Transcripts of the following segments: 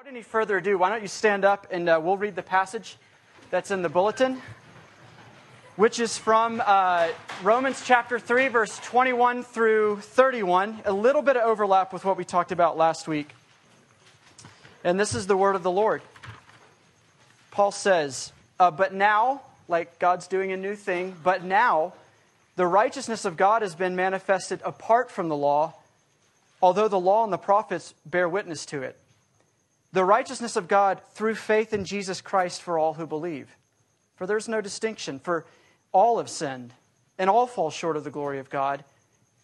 Without any further ado, why don't you stand up and we'll read the passage that's in the bulletin, which is from Romans chapter 3, verse 21 through 31, a little bit of overlap with what we talked about last week. And this is the word of the Lord. Paul says, but now, like God's doing a new thing, but now the righteousness of God has been manifested apart from the law, although the law and the prophets bear witness to it. The righteousness of God through faith in Jesus Christ for all who believe. For there's no distinction, for all have sinned, and all fall short of the glory of God,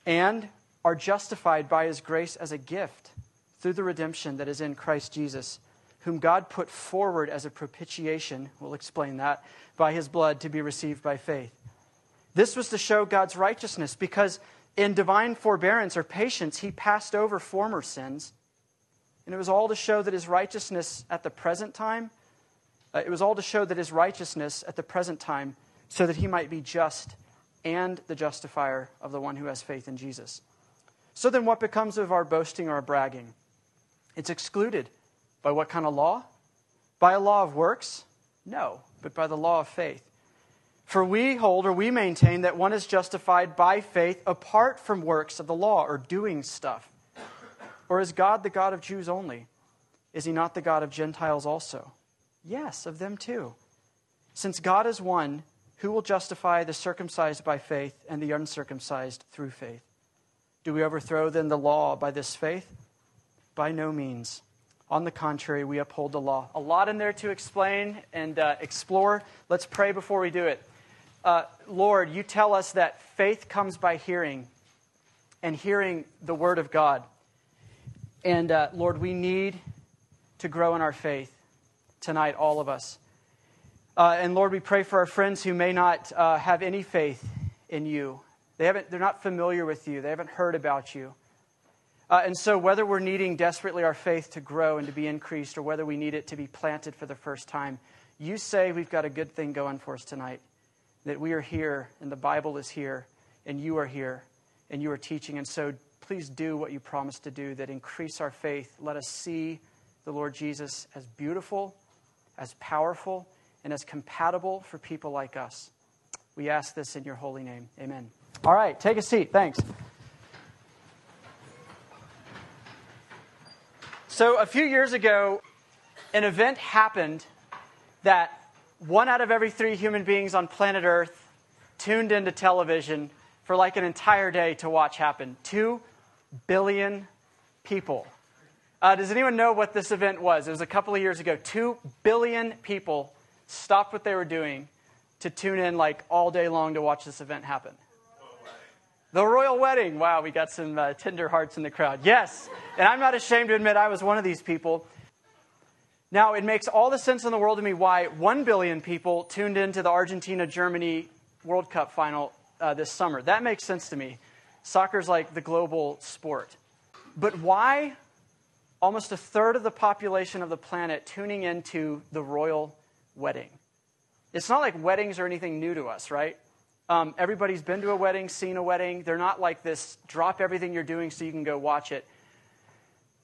and are justified by his grace as a gift through the redemption that is in Christ Jesus, whom God put forward as a propitiation, we'll explain that, by his blood to be received by faith. This was to show God's righteousness, because in divine forbearance or patience, he passed over former sins. And it was all to show that his righteousness at the present time, so that he might be just and the justifier of the one who has faith in Jesus. So then what becomes of our boasting or our bragging? It's excluded. By what kind of law? By a law of works? No, but by the law of faith. For we hold or we maintain that one is justified by faith apart from works of the law or doing stuff. Or is God the God of Jews only? Is he not the God of Gentiles also? Yes, of them too. Since God is one, who will justify the circumcised by faith and the uncircumcised through faith? Do we overthrow then the law by this faith? By no means. On the contrary, we uphold the law. A lot in there to explain and explore. Let's pray before we do it. Lord, you tell us that faith comes by hearing, and hearing the word of God. And Lord, we need to grow in our faith tonight, all of us. And Lord, we pray for our friends who may not have any faith in you. They're not familiar with you. They haven't heard about you. And so whether we're needing desperately our faith to grow and to be increased, or whether we need it to be planted for the first time, you say we've got a good thing going for us tonight, that we are here and the Bible is here and you are teaching. And so please do what you promised to do, that increase our faith. Let us see the Lord Jesus as beautiful, as powerful, and as compatible for people like us. We ask this in your holy name. Amen. All right, take a seat. Thanks. So a few years ago, an event happened that 1 out of every 3 human beings on planet Earth tuned into television for like an entire day to watch happen. 2 billion people. Does anyone know what this event was? It was a couple of years ago. 2 billion people stopped what they were doing to tune in like all day long to watch this event happen. The royal wedding. Wow, we got some tender hearts in the crowd. Yes, and I'm not ashamed to admit I was one of these people. Now, it makes all the sense in the world to me why 1 billion people tuned into the Argentina-Germany World Cup final this summer. That makes sense to me. Soccer's like the global sport. But why almost a third of the population of the planet tuning into the royal wedding? It's not like weddings are anything new to us, right? Everybody's been to a wedding, seen a wedding. They're not like this, drop everything you're doing so you can go watch it.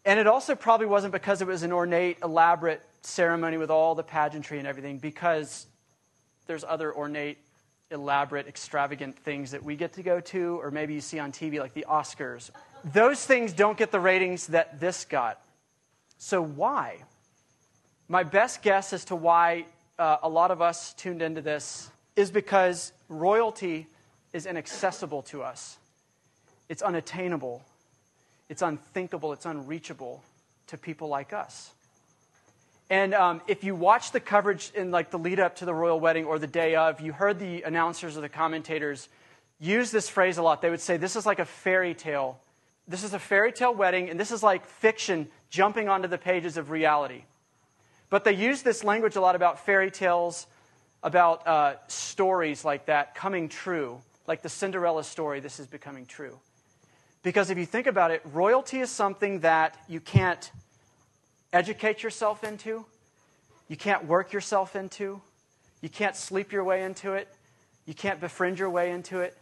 And it also probably wasn't because it was an ornate, elaborate ceremony with all the pageantry and everything, because there's other ornate, elaborate, extravagant things that we get to go to, or maybe you see on TV like the Oscars. Those things don't get the ratings that this got. So why? My best guess as to why a lot of us tuned into this is because royalty is inaccessible to us. It's unattainable. It's unthinkable. It's unreachable to people like us. And if you watch the coverage in like the lead up to the royal wedding or the day of, you heard the announcers or the commentators use this phrase a lot. They would say, this is like a fairy tale. This is a fairy tale wedding, and this is like fiction jumping onto the pages of reality. But they use this language a lot about fairy tales, about stories like that coming true, like the Cinderella story, this is becoming true. Because if you think about it, royalty is something that you can't educate yourself into, you can't work yourself into, you can't sleep your way into it, you can't befriend your way into it,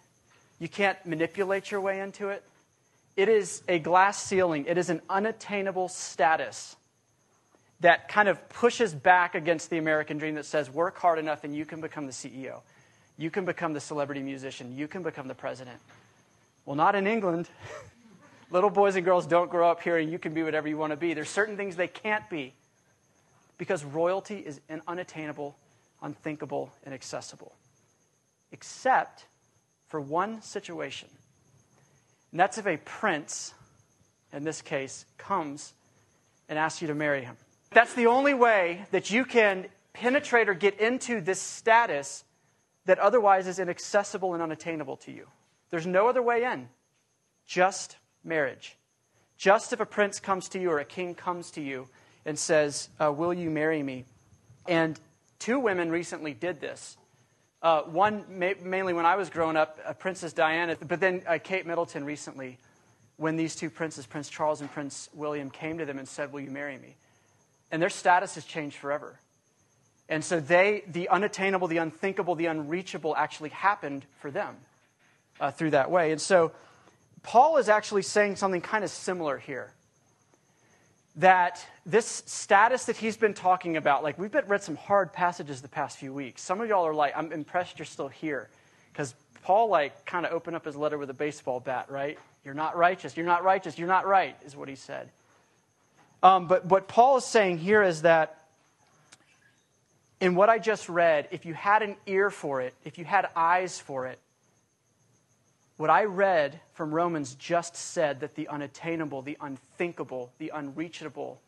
you can't manipulate your way into it. It is a glass ceiling. It is an unattainable status. that kind of pushes back against the American dream that says, work hard enough and you can become the CEO. You can become the celebrity musician. You can become the president. Well, not in England. Little boys and girls don't grow up hearing you can be whatever you want to be. There's certain things they can't be because royalty is unattainable, unthinkable, and accessible, except for one situation. And that's if a prince, in this case, comes and asks you to marry him. That's the only way that you can penetrate or get into this status that otherwise is inaccessible and unattainable to you. There's no other way in, just marriage. Just if a prince comes to you or a king comes to you and says, will you marry me? And two women recently did this. One, mainly when I was growing up, Princess Diana, but then Kate Middleton recently, when these two princes, Prince Charles and Prince William, came to them and said, will you marry me? And their status has changed forever. And so the unattainable, the unthinkable, the unreachable actually happened for them through that way. And so Paul is actually saying something kind of similar here, that this status that he's been talking about, like we've read some hard passages the past few weeks. Some of y'all are like, I'm impressed you're still here, because Paul like kind of opened up his letter with a baseball bat, right? You're not righteous, you're not righteous, you're not right, is what he said. But what Paul is saying here is that in what I just read, if you had an ear for it, if you had eyes for it, what I read from Romans just said that the unattainable, the unthinkable, the unreachable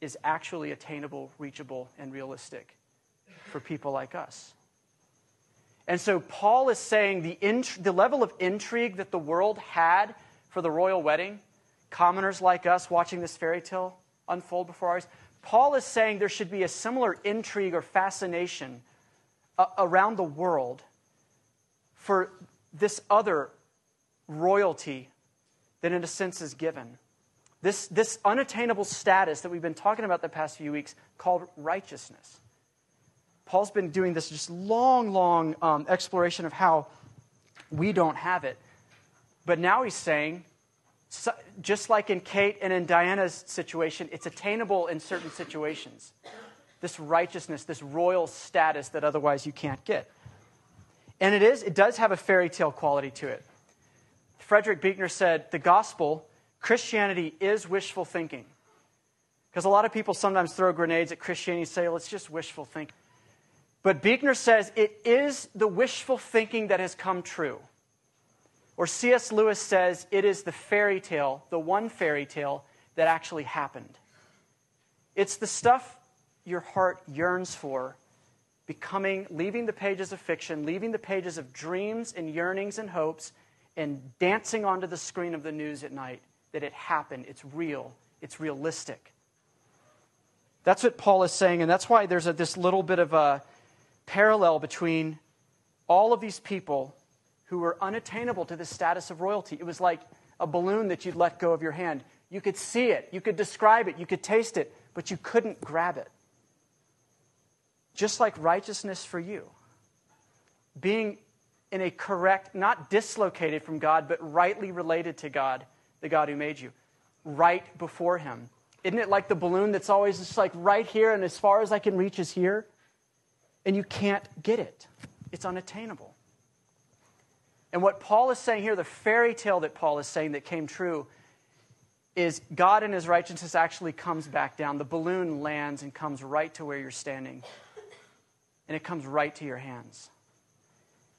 is actually attainable, reachable, and realistic for people like us. And so Paul is saying the level of intrigue that the world had for the royal wedding, commoners like us watching this fairy tale unfold before ours, Paul is saying there should be a similar intrigue or fascination around the world for this other royalty that in a sense is given. This unattainable status that we've been talking about the past few weeks called righteousness. Paul's been doing this just long exploration of how we don't have it. But now he's saying, so, just like in Kate and in Diana's situation, it's attainable in certain situations. This righteousness, this royal status that otherwise you can't get. And it does have a fairy tale quality to it. Frederick Buechner said, the gospel, Christianity is wishful thinking. Because a lot of people sometimes throw grenades at Christianity and say, well, it's just wishful thinking. But Buechner says it is the wishful thinking that has come true. Or C.S. Lewis says it is the fairy tale, the one fairy tale that actually happened. It's the stuff your heart yearns for, leaving the pages of fiction, leaving the pages of dreams and yearnings and hopes, and dancing onto the screen of the news at night, that it happened, it's real, it's realistic. That's what Paul is saying, and that's why there's this little bit of a parallel between all of these people who were unattainable to the status of royalty. It was like a balloon that you'd let go of your hand. You could see it, you could describe it, you could taste it, but you couldn't grab it. Just like righteousness for you. Being in a correct, not dislocated from God, but rightly related to God, the God who made you, right before him. Isn't it like the balloon that's always just like right here and as far as I can reach is here? And you can't get it. It's unattainable. And what Paul is saying here, the fairy tale that Paul is saying that came true, is God in his righteousness actually comes back down. The balloon lands and comes right to where you're standing. And it comes right to your hands.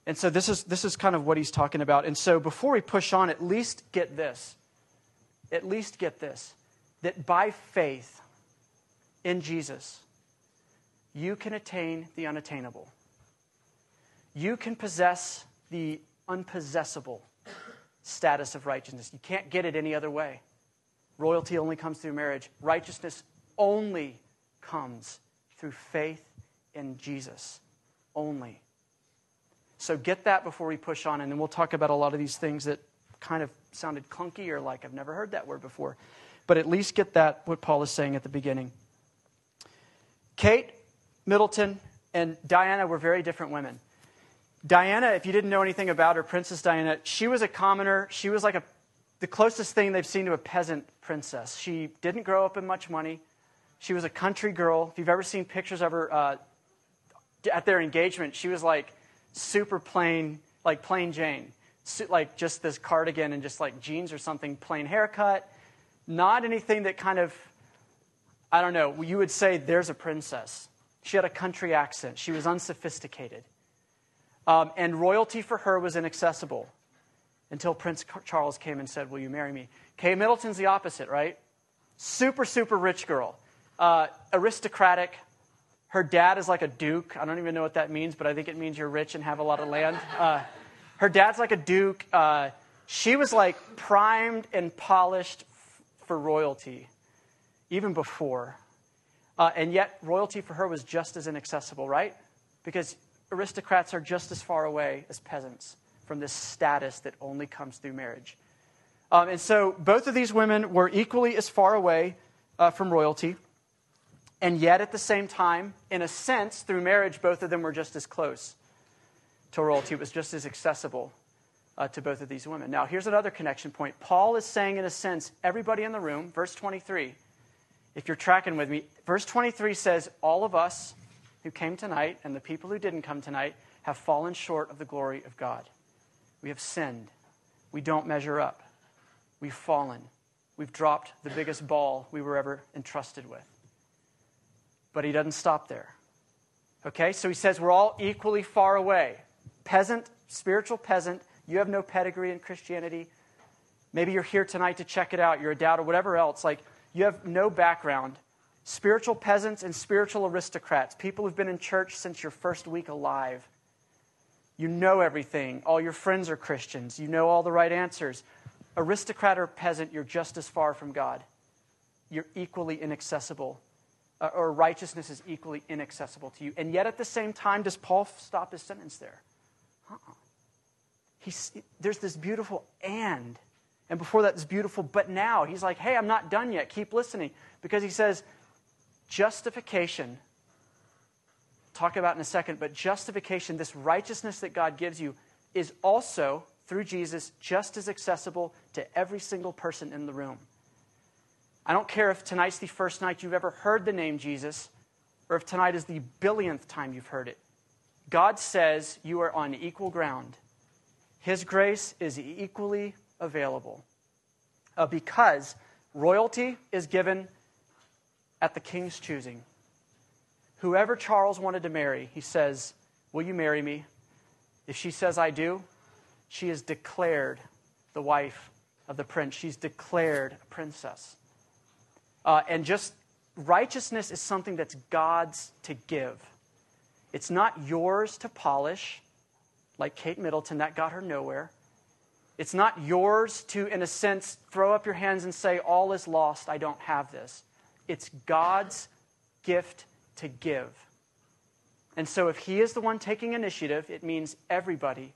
And so this is kind of what he's talking about. And so before we push on, at least get this, that by faith in Jesus, you can attain the unattainable. You can possess the unpossessable status of righteousness. You can't get it any other way. Royalty only comes through marriage. Righteousness only comes through faith in Jesus, only. So get that before we push on, and then we'll talk about a lot of these things that kind of sounded clunky or like I've never heard that word before. But at least get that, what Paul is saying at the beginning. Kate Middleton and Diana were very different women. Diana, if you didn't know anything about her, Princess Diana, she was a commoner. She was like the closest thing they've seen to a peasant princess. She didn't grow up in much money. She was a country girl. If you've ever seen pictures of her at their engagement, she was like super plain, like plain Jane. Like just this cardigan and just like jeans or something, plain haircut. Not anything that kind of, I don't know, you would say there's a princess. She had a country accent. She was unsophisticated. And royalty for her was inaccessible until Prince Charles came and said, will you marry me? Kate Middleton's the opposite, right? Super, super rich girl. Aristocratic. Her dad is like a duke. I don't even know what that means, but I think it means you're rich and have a lot of land. Her dad's like a duke. She was like primed and polished for royalty, even before. And yet royalty for her was just as inaccessible, right? Because aristocrats are just as far away as peasants from this status that only comes through marriage. And so both of these women were equally as far away from royalty. And yet at the same time, in a sense, through marriage, both of them were just as close to royalty. It was just as accessible to both of these women. Now, here's another connection point. Paul is saying, in a sense, everybody in the room, verse 23, if you're tracking with me, verse 23 says, all of us who came tonight and the people who didn't come tonight have fallen short of the glory of God. We have sinned. We don't measure up. We've fallen. We've dropped the biggest ball we were ever entrusted with. But he doesn't stop there. Okay, so he says we're all equally far away. Peasant, spiritual peasant, you have no pedigree in Christianity. Maybe you're here tonight to check it out. You're a doubter, whatever else. Like, you have no background. Spiritual peasants and spiritual aristocrats, people who've been in church since your first week alive. You know everything. All your friends are Christians. You know all the right answers. Aristocrat or peasant, you're just as far from God. You're equally inaccessible, or righteousness is equally inaccessible to you. And yet at the same time, does Paul stop his sentence there? There's this beautiful and before that, this beautiful but now. He's like, hey, I'm not done yet. Keep listening. Because he says, justification, talk about in a second, but justification, this righteousness that God gives you, is also through Jesus, just as accessible to every single person in the room. I don't care if tonight's the first night you've ever heard the name Jesus, or if tonight is the billionth time you've heard it. God says you are on equal ground. His grace is equally available because royalty is given at the king's choosing. Whoever Charles wanted to marry, he says, will you marry me? If she says I do, she is declared the wife of the prince. She's declared a princess. And just righteousness is something that's God's to give. It's not yours to polish, like Kate Middleton. That got her nowhere. It's not yours to, in a sense, throw up your hands and say, all is lost, I don't have this. It's God's gift to give. And so if he is the one taking initiative, it means everybody,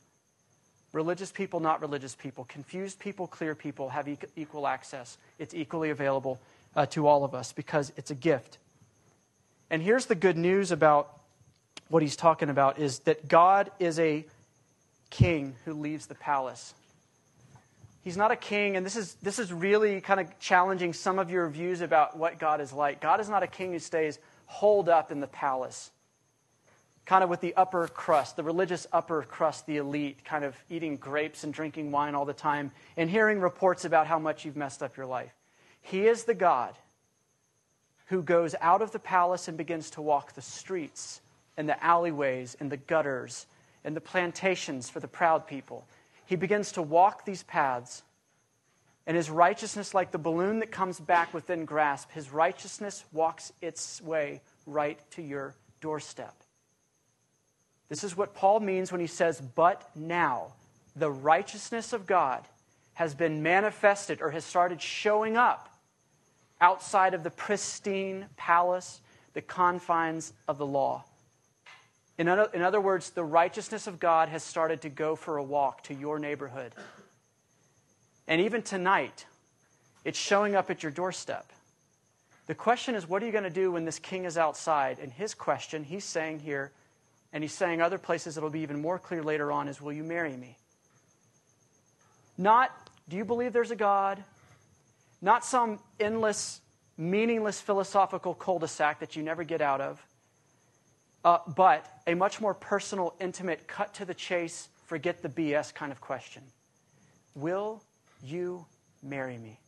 religious people, not religious people, confused people, clear people, have equal access. It's equally available to all of us because it's a gift. And here's the good news about what he's talking about is that God is a king who leaves the palace. He's not a king, and this is really kind of challenging some of your views about what God is like. God is not a king who stays holed up in the palace, kind of with the upper crust, the religious upper crust, the elite, kind of eating grapes and drinking wine all the time and hearing reports about how much you've messed up your life. He is the God who goes out of the palace and begins to walk the streets and the alleyways and the gutters and the plantations for the proud people. He begins to walk these paths, and his righteousness, like the balloon that comes back within grasp, his righteousness walks its way right to your doorstep. This is what Paul means when he says, but now the righteousness of God has been manifested or has started showing up outside of the pristine palace, the confines of the law. In other words, the righteousness of God has started to go for a walk to your neighborhood. And even tonight, it's showing up at your doorstep. The question is, what are you going to do when this king is outside? And his question, he's saying here, and he's saying other places that will be even more clear later on, is, will you marry me? Not, do you believe there's a God? Not some endless meaningless philosophical cul-de-sac that you never get out of, but a much more personal, intimate, cut-to-the-chase, forget-the-BS kind of question. Will you marry me?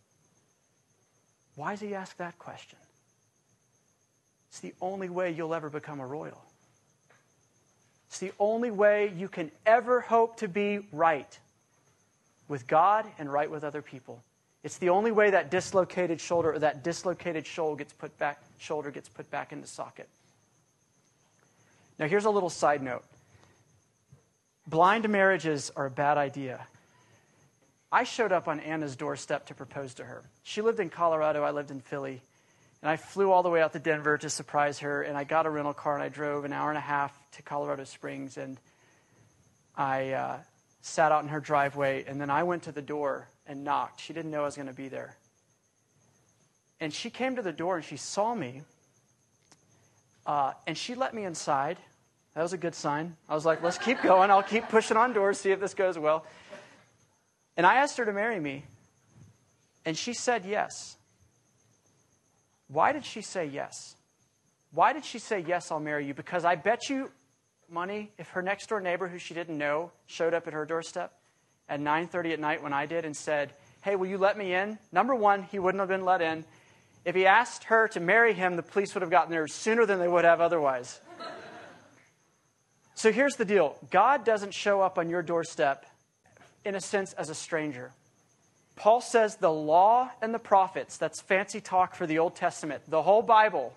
Why does he ask that question? It's the only way you'll ever become a royal. It's the only way you can ever hope to be right with God and right with other people. It's the only way that dislocated shoulder or that dislocated shoulder gets put back into socket. Now, here's a little side note. Blind marriages are a bad idea. I showed up on Anna's doorstep to propose to her. She lived in Colorado. I lived in Philly. And I flew all the way out to Denver to surprise her. And I got a rental car, and I drove an hour and a half to Colorado Springs. And I sat out in her driveway. And then I went to the door and knocked. She didn't know I was going to be there. And she came to the door, and she saw me, and she let me inside. That was a good sign. I was like, let's keep going. I'll keep pushing on doors, see if this goes well. And I asked her to marry me, and she said yes. Why did she say yes? Why did she say, yes, I'll marry you? Because I bet you money, if her next-door neighbor, who she didn't know, showed up at her doorstep at 9:30 at night when I did and said, hey, will you let me in? Number one, he wouldn't have been let in. If he asked her to marry him, the police would have gotten there sooner than they would have otherwise. So here's the deal. God doesn't show up on your doorstep, in a sense, as a stranger. Paul says the law and the prophets, that's fancy talk for the Old Testament, the whole Bible,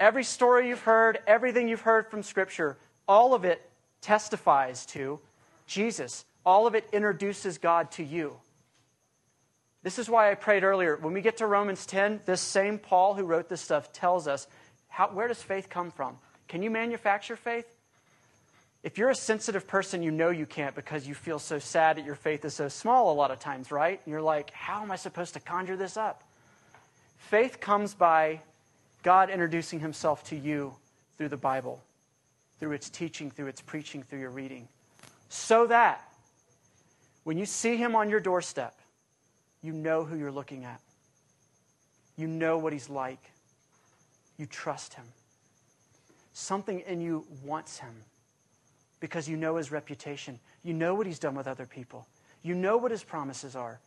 every story you've heard, everything you've heard from Scripture, all of it testifies to Jesus. All of it introduces God to you. This is why I prayed earlier. When we get to Romans 10, this same Paul who wrote this stuff tells us, where does faith come from? Can you manufacture faith? If you're a sensitive person, you know you can't, because you feel so sad that your faith is so small a lot of times, right? And you're like, how am I supposed to conjure this up? Faith comes by God introducing himself to you through the Bible, through its teaching, through its preaching, through your reading, so that when you see him on your doorstep, you know who you're looking at. You know what he's like. You trust him. Something in you wants him because you know his reputation. You know what he's done with other people. You know what his promises are.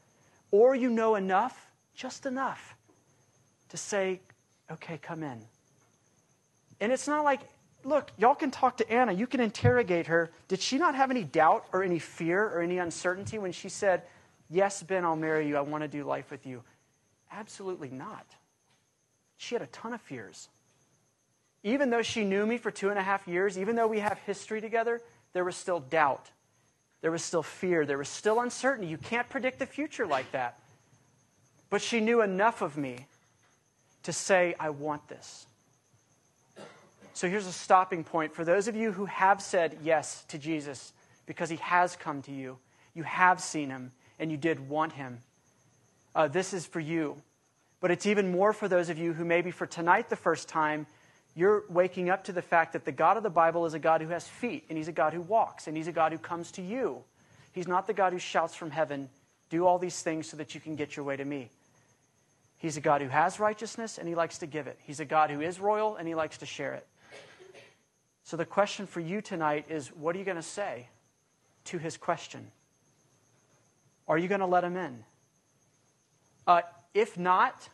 Or you know enough, just enough, to say, okay, come in. And it's not like, look, y'all can talk to Anna. You can interrogate her. Did she not have any doubt or any fear or any uncertainty when she said, yes, Ben, I'll marry you. I want to do life with you? Absolutely not. She had a ton of fears. Even though she knew me for 2.5 years, even though we have history together, there was still doubt. There was still fear. There was still uncertainty. You can't predict the future like that. But she knew enough of me to say, I want this. So here's a stopping point. For those of you who have said yes to Jesus because he has come to you, you have seen him, and you did want him, this is for you. But it's even more for those of you who maybe for tonight the first time, you're waking up to the fact that the God of the Bible is a God who has feet, and he's a God who walks, and he's a God who comes to you. He's not the God who shouts from heaven, do all these things so that you can get your way to me. He's a God who has righteousness, and he likes to give it. He's a God who is royal, and he likes to share it. So the question for you tonight is, what are you going to say to his question? Are you going to let him in? If not,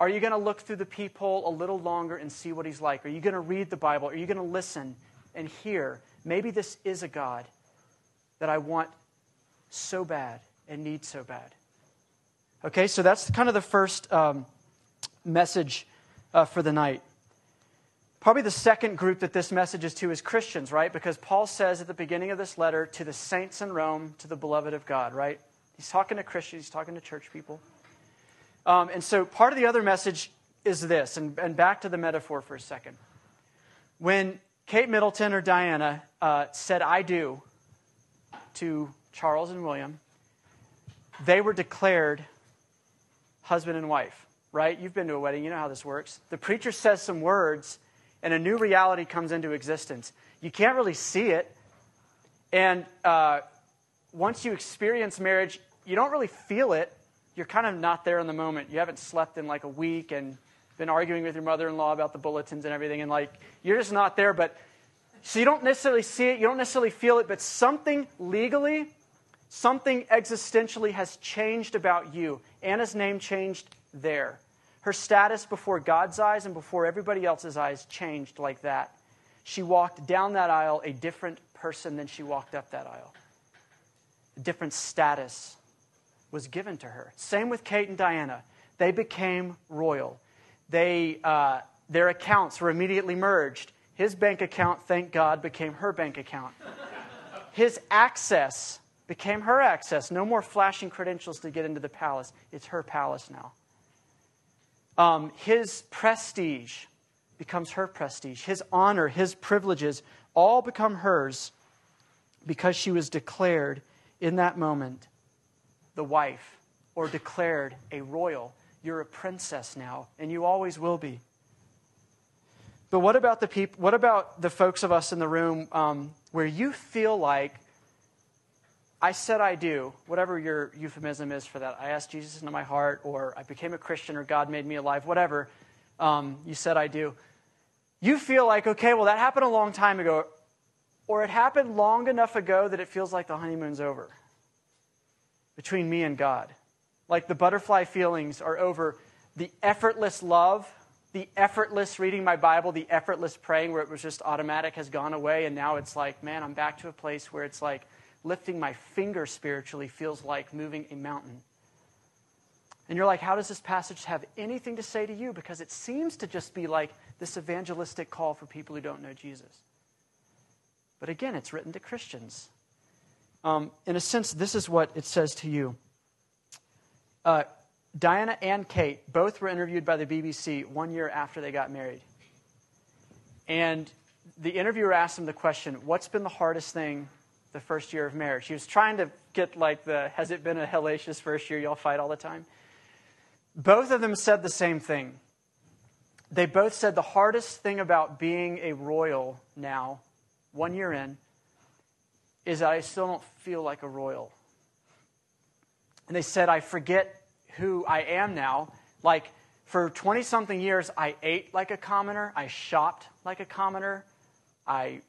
are you going to look through the peephole a little longer and see what he's like? Are you going to read the Bible? Are you going to listen and hear? Maybe this is a God that I want so bad and need so bad. Okay, so that's kind of the first message for the night. Probably the second group that this message is to is Christians, right? Because Paul says at the beginning of this letter, to the saints in Rome, to the beloved of God, right? He's talking to Christians. He's talking to church people. And so part of the other message is this, and back to the metaphor for a second. When Kate Middleton or Diana said, I do, to Charles and William, they were declared husband and wife, right? You've been to a wedding. You know how this works. The preacher says some words, and a new reality comes into existence. You can't really see it. And once you experience marriage, you don't really feel it. you're kind of not there in the moment. You haven't slept in like a week and been arguing with your mother-in-law about the bulletins and everything, and like you're just not there. But so you don't necessarily see it, you don't necessarily feel it, but something legally, something existentially has changed about you. Anna's name changed there. Her status before God's eyes and before everybody else's eyes changed like that. She walked down that aisle a different person than she walked up that aisle. A different status was given to her. Same with Kate and Diana. They became royal. Their accounts were immediately merged. His bank account, thank God, became her bank account. His access became her access. No more flashing credentials to get into the palace. It's her palace now. His prestige becomes her prestige. His honor, his privileges, all become hers because she was declared in that moment the wife, or declared a royal. You're a princess now, and you always will be. But what about the people? What about the folks of us in the room where you feel like, I said I do, whatever your euphemism is for that. I asked Jesus into my heart, or I became a Christian, or God made me alive, whatever. You said I do. You feel like, okay, well, that happened a long time ago, or it happened long enough ago that it feels like the honeymoon's over between me and God. Like the butterfly feelings are over. The effortless love, the effortless reading my Bible, the effortless praying where it was just automatic has gone away, and now it's like, man, I'm back to a place where it's like, lifting my finger spiritually feels like moving a mountain. And you're like, how does this passage have anything to say to you? Because it seems to just be like this evangelistic call for people who don't know Jesus. But again, it's written to Christians. In a sense, this is what it says to you. Diana and Kate both were interviewed by the BBC 1 year after they got married. And the interviewer asked them the question, what's been the hardest thing the first year of marriage? He was trying to get like the, has it been a hellacious first year? Y'all fight all the time. Both of them said the same thing. They both said the hardest thing about being a royal now, 1 year in, is that I still don't feel like a royal. And they said, I forget who I am now. Like for 20-something years, I ate like a commoner. I shopped like a commoner. I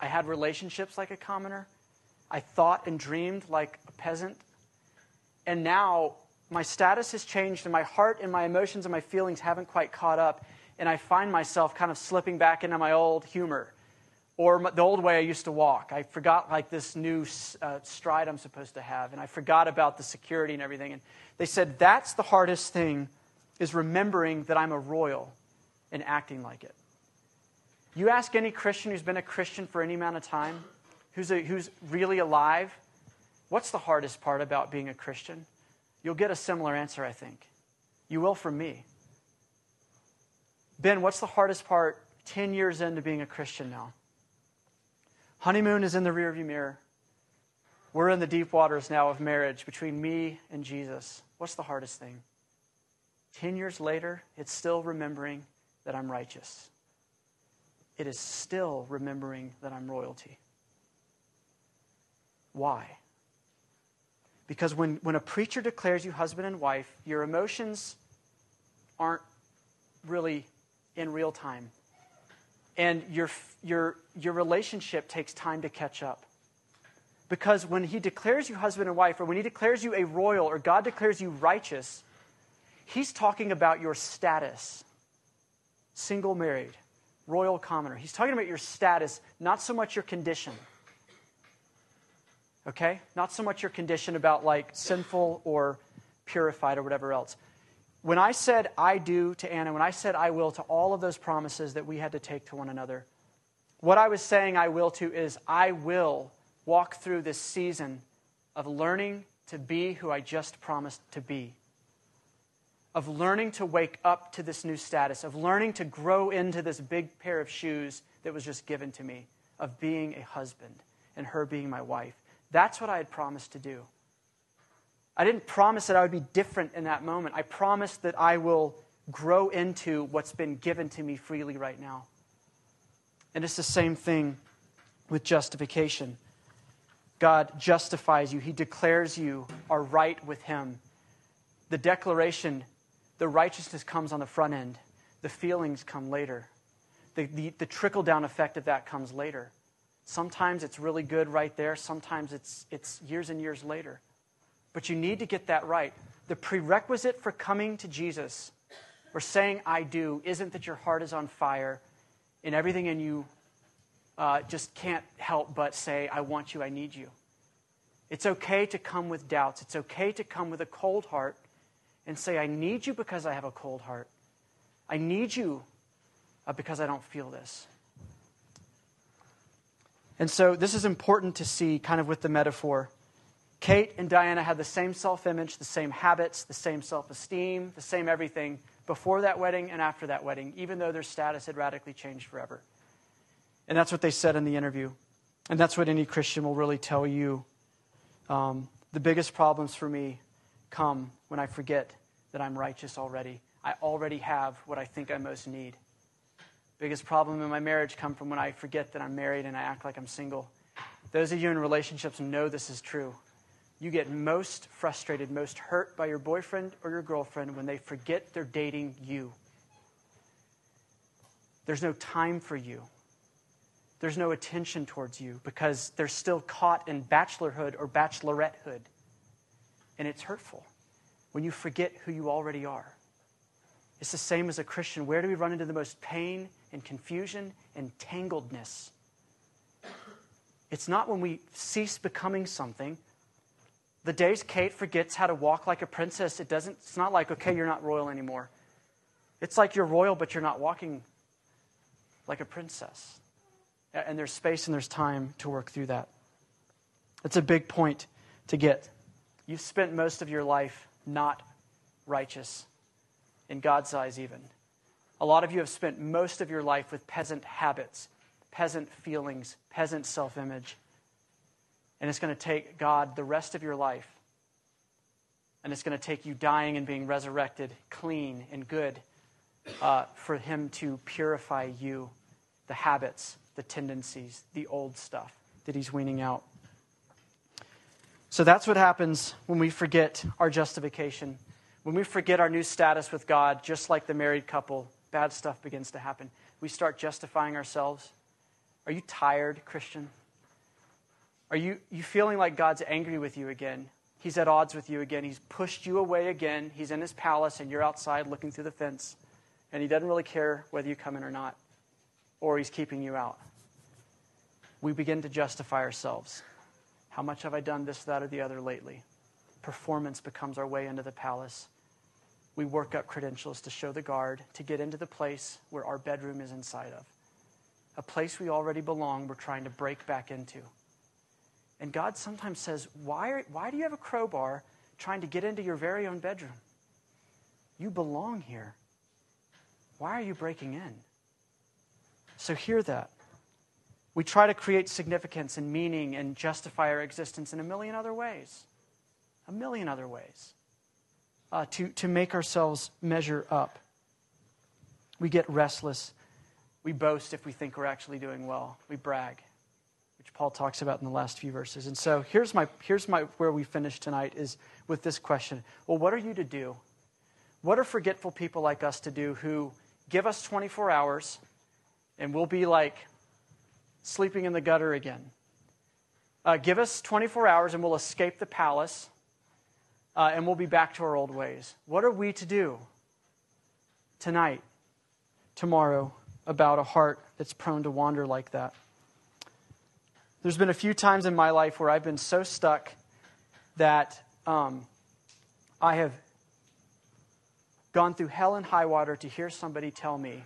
had relationships like a commoner. I thought and dreamed like a peasant. And now my status has changed, and my heart and my emotions and my feelings haven't quite caught up, and I find myself kind of slipping back into my old humor or the old way I used to walk. I forgot like this new stride I'm supposed to have, and I forgot about the security and everything. And they said that's the hardest thing, is remembering that I'm a royal and acting like it. You ask any Christian who's been a Christian for any amount of time, who's really alive, what's the hardest part about being a Christian? You'll get a similar answer, I think. You will from me. Ben, what's the hardest part 10 years into being a Christian now? Honeymoon is in the rearview mirror. We're in the deep waters now of marriage between me and Jesus. What's the hardest thing? 10 years later, it's still remembering that I'm righteous. It is still remembering that I'm royalty. Why? Because when a preacher declares you husband and wife, your emotions aren't really in real time. And your relationship takes time to catch up. Because when he declares you husband and wife, or when he declares you a royal, or God declares you righteous, he's talking about your status. Single, married. Royal commoner. He's talking about your status, not so much your condition. Okay? Not so much your condition about like sinful or purified or whatever else. When I said I do to Anna, when I said I will to all of those promises that we had to take to one another, what I was saying I will to is I will walk through this season of learning to be who I just promised to be, of learning to wake up to this new status, of learning to grow into this big pair of shoes that was just given to me, of being a husband and her being my wife. That's what I had promised to do. I didn't promise that I would be different in that moment. I promised that I will grow into what's been given to me freely right now. And it's the same thing with justification. God justifies you. He declares you are right with him. The declaration, the righteousness comes on the front end. The feelings come later. The trickle-down effect of that comes later. Sometimes it's really good right there. Sometimes it's years and years later. But you need to get that right. The prerequisite for coming to Jesus or saying, I do, isn't that your heart is on fire and everything in you just can't help but say, I want you, I need you. It's okay to come with doubts. It's okay to come with a cold heart and say, I need you because I have a cold heart. I need you because I don't feel this. And so this is important to see kind of with the metaphor. Kate and Diana had the same self-image, the same habits, the same self-esteem, the same everything before that wedding and after that wedding, even though their status had radically changed forever. And that's what they said in the interview. And that's what any Christian will really tell you. The biggest problems for me come when I forget that I'm righteous already. I already have what I think I most need. Biggest problem in my marriage come from when I forget that I'm married and I act like I'm single. Those of you in relationships know this is true. You get most frustrated, most hurt by your boyfriend or your girlfriend when they forget they're dating you. There's no time for you. There's no attention towards you because they're still caught in bachelorhood or bachelorettehood. And it's hurtful when you forget who you already are. It's the same as a Christian. Where do we run into the most pain and confusion and tangledness? It's not when we cease becoming something. The days Kate forgets how to walk like a princess, it's not like, okay, you're not royal anymore. It's like you're royal, but you're not walking like a princess. And there's space and there's time to work through that. It's a big point to get. You've spent most of your life not righteous, in God's eyes even. A lot of you have spent most of your life with peasant habits, peasant feelings, peasant self-image. And it's going to take God the rest of your life. And it's going to take you dying and being resurrected, clean and good, for him to purify you, the habits, the tendencies, the old stuff that he's weaning out. So that's what happens when we forget our justification. When we forget our new status with God, just like the married couple, bad stuff begins to happen. We start justifying ourselves. Are you tired, Christian? Are you feeling like God's angry with you again? He's at odds with you again. He's pushed you away again. He's in his palace and you're outside looking through the fence. And he doesn't really care whether you come in or not. Or he's keeping you out. We begin to justify ourselves. How much have I done this, that, or the other lately? Performance becomes our way into the palace. We work up credentials to show the guard, to get into the place where our bedroom is inside of. A place we already belong, we're trying to break back into. And God sometimes says, why do you have a crowbar trying to get into your very own bedroom? You belong here. Why are you breaking in? So hear that. We try to create significance and meaning and justify our existence in a million other ways, to make ourselves measure up. We get restless. We boast if we think we're actually doing well. We brag, which Paul talks about in the last few verses. And so here's my where we finish tonight is with this question. Well, what are you to do? What are forgetful people like us to do who give us 24 hours and we'll be like sleeping in the gutter again? Give us 24 hours and we'll escape the palace and we'll be back to our old ways. What are we to do tonight, tomorrow, about a heart that's prone to wander like that? There's been a few times in my life where I've been so stuck that I have gone through hell and high water to hear somebody tell me,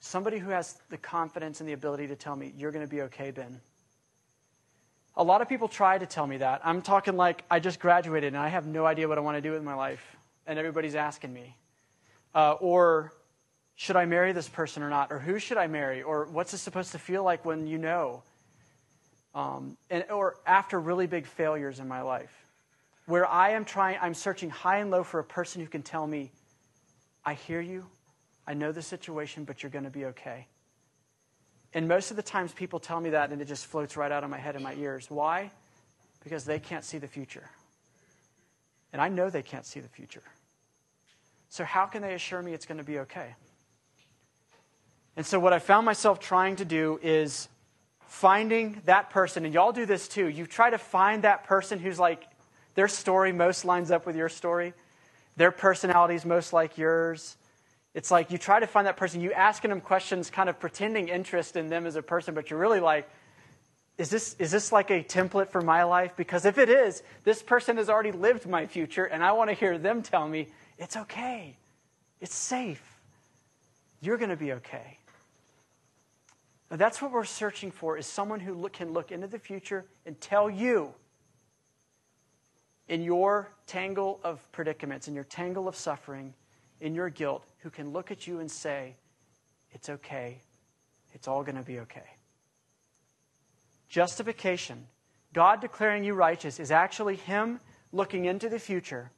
somebody who has the confidence and the ability to tell me, you're going to be okay, Ben. A lot of people try to tell me that. I'm talking like I just graduated and I have no idea what I want to do with my life, and everybody's asking me. Or should I marry this person or not? Or who should I marry? Or what's it supposed to feel like when you know? Or after really big failures in my life, where I'm searching high and low for a person who can tell me, I hear you, I know the situation, but you're going to be okay. And most of the times people tell me that and it just floats right out of my head and my ears. Why? Because they can't see the future. And I know they can't see the future. So how can they assure me it's going to be okay? And so what I found myself trying to do is finding that person, and y'all do this too. You try to find that person who's like, their story most lines up with your story. Their personality is most like yours. It's like you try to find that person. You asking them questions, kind of pretending interest in them as a person, but you're really like, is this like a template for my life? Because if it is, this person has already lived my future, and I want to hear them tell me, it's okay. It's safe. You're going to be okay. And that's what we're searching for, is someone who can look into the future and tell you in your tangle of predicaments, in your tangle of suffering, in your guilt, who can look at you and say, it's okay, it's all going to be okay. Justification, God declaring you righteous, is actually him looking into the future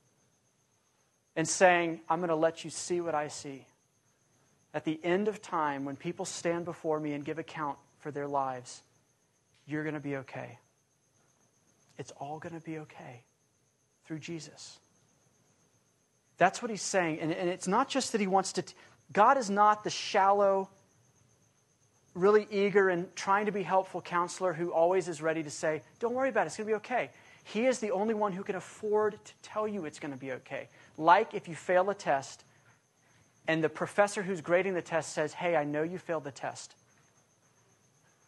and saying, I'm going to let you see what I see. At the end of time, when people stand before me and give account for their lives, you're going to be okay. It's all going to be okay through Jesus. That's what he's saying. And it's not just that he wants to... God is not the shallow, really eager and trying to be helpful counselor who always is ready to say, don't worry about it, it's going to be okay. He is the only one who can afford to tell you it's going to be okay. Like if you fail a test and the professor who's grading the test says, hey, I know you failed the test.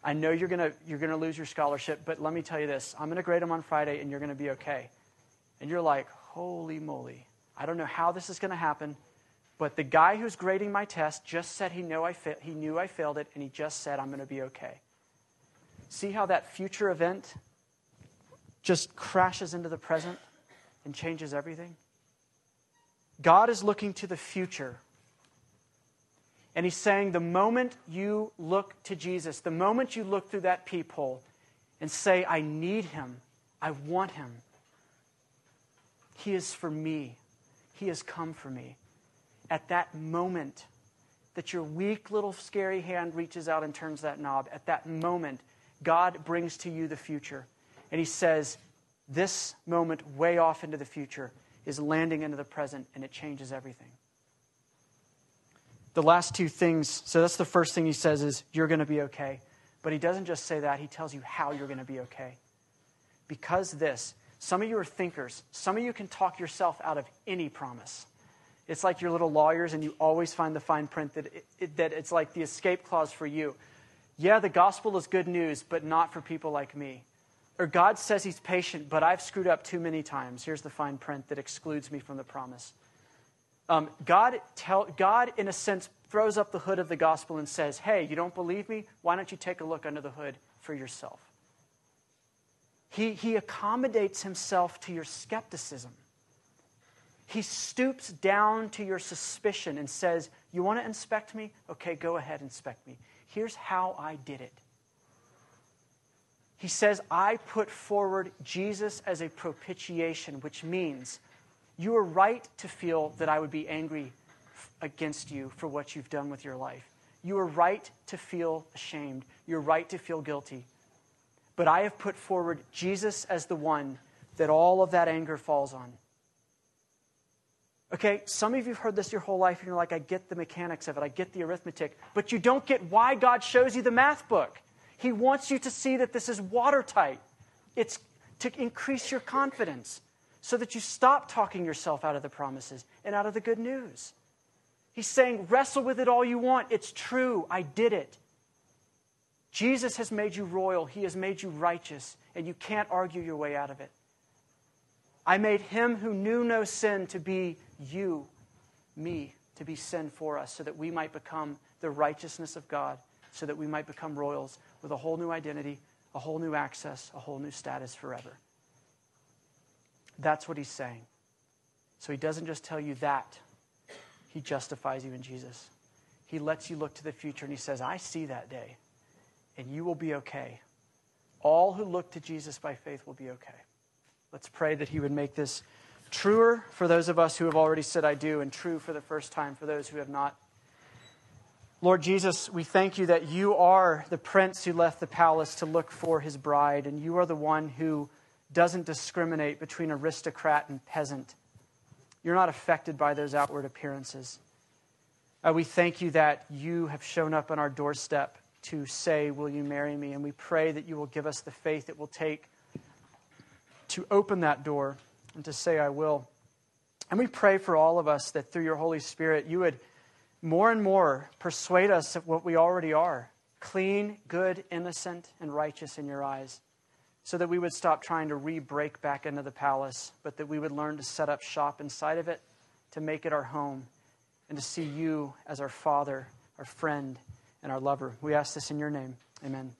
I know you're going to lose your scholarship, but let me tell you this. I'm going to grade them on Friday and you're going to be okay. And you're like, holy moly. I don't know how this is going to happen, but the guy who's grading my test just said he knew I failed it, and he just said I'm going to be okay. See how that future event just crashes into the present and changes everything? God is looking to the future, and he's saying the moment you look to Jesus, the moment you look through that peephole and say, I need him, I want him, he is for me. He has come for me. At that moment that your weak little scary hand reaches out and turns that knob, at that moment, God brings to you the future. And he says, this moment way off into the future is landing into the present, and it changes everything. The last two things, so that's the first thing he says is, you're going to be okay. But he doesn't just say that, he tells you how you're going to be okay. Because this... Some of you are thinkers. Some of you can talk yourself out of any promise. It's like you're little lawyers and you always find the fine print that it's like the escape clause for you. Yeah, the gospel is good news, but not for people like me. Or God says he's patient, but I've screwed up too many times. Here's the fine print that excludes me from the promise. God, in a sense, throws up the hood of the gospel and says, hey, you don't believe me? Why don't you take a look under the hood for yourself? He accommodates himself to your skepticism. He stoops down to your suspicion and says, you want to inspect me? Okay, go ahead, inspect me. Here's how I did it. He says, I put forward Jesus as a propitiation, which means you are right to feel that I would be angry against you for what you've done with your life. You are right to feel ashamed. You're right to feel guilty. But I have put forward Jesus as the one that all of that anger falls on. Okay, some of you have heard this your whole life, and you're like, I get the mechanics of it, I get the arithmetic, but you don't get why God shows you the math book. He wants you to see that this is watertight. It's to increase your confidence so that you stop talking yourself out of the promises and out of the good news. He's saying, wrestle with it all you want. It's true, I did it. Jesus has made you royal. He has made you righteous, and you can't argue your way out of it. I made him who knew no sin to be you, me, to be sin for us, so that we might become the righteousness of God, so that we might become royals with a whole new identity, a whole new access, a whole new status forever. That's what he's saying. So he doesn't just tell you that. He justifies you in Jesus. He lets you look to the future, and he says, I see that day. And you will be okay. All who look to Jesus by faith will be okay. Let's pray that he would make this truer for those of us who have already said I do, and true for the first time for those who have not. Lord Jesus, we thank you that you are the prince who left the palace to look for his bride, and you are the one who doesn't discriminate between aristocrat and peasant. You're not affected by those outward appearances. We thank you that you have shown up on our doorstep to say, will you marry me? And we pray that you will give us the faith it will take to open that door and to say, I will. And we pray for all of us that through your Holy Spirit, you would more and more persuade us of what we already are, clean, good, innocent, and righteous in your eyes, so that we would stop trying to re-break back into the palace, but that we would learn to set up shop inside of it, to make it our home, and to see you as our Father, our friend, and our lover. We ask this in your name. Amen.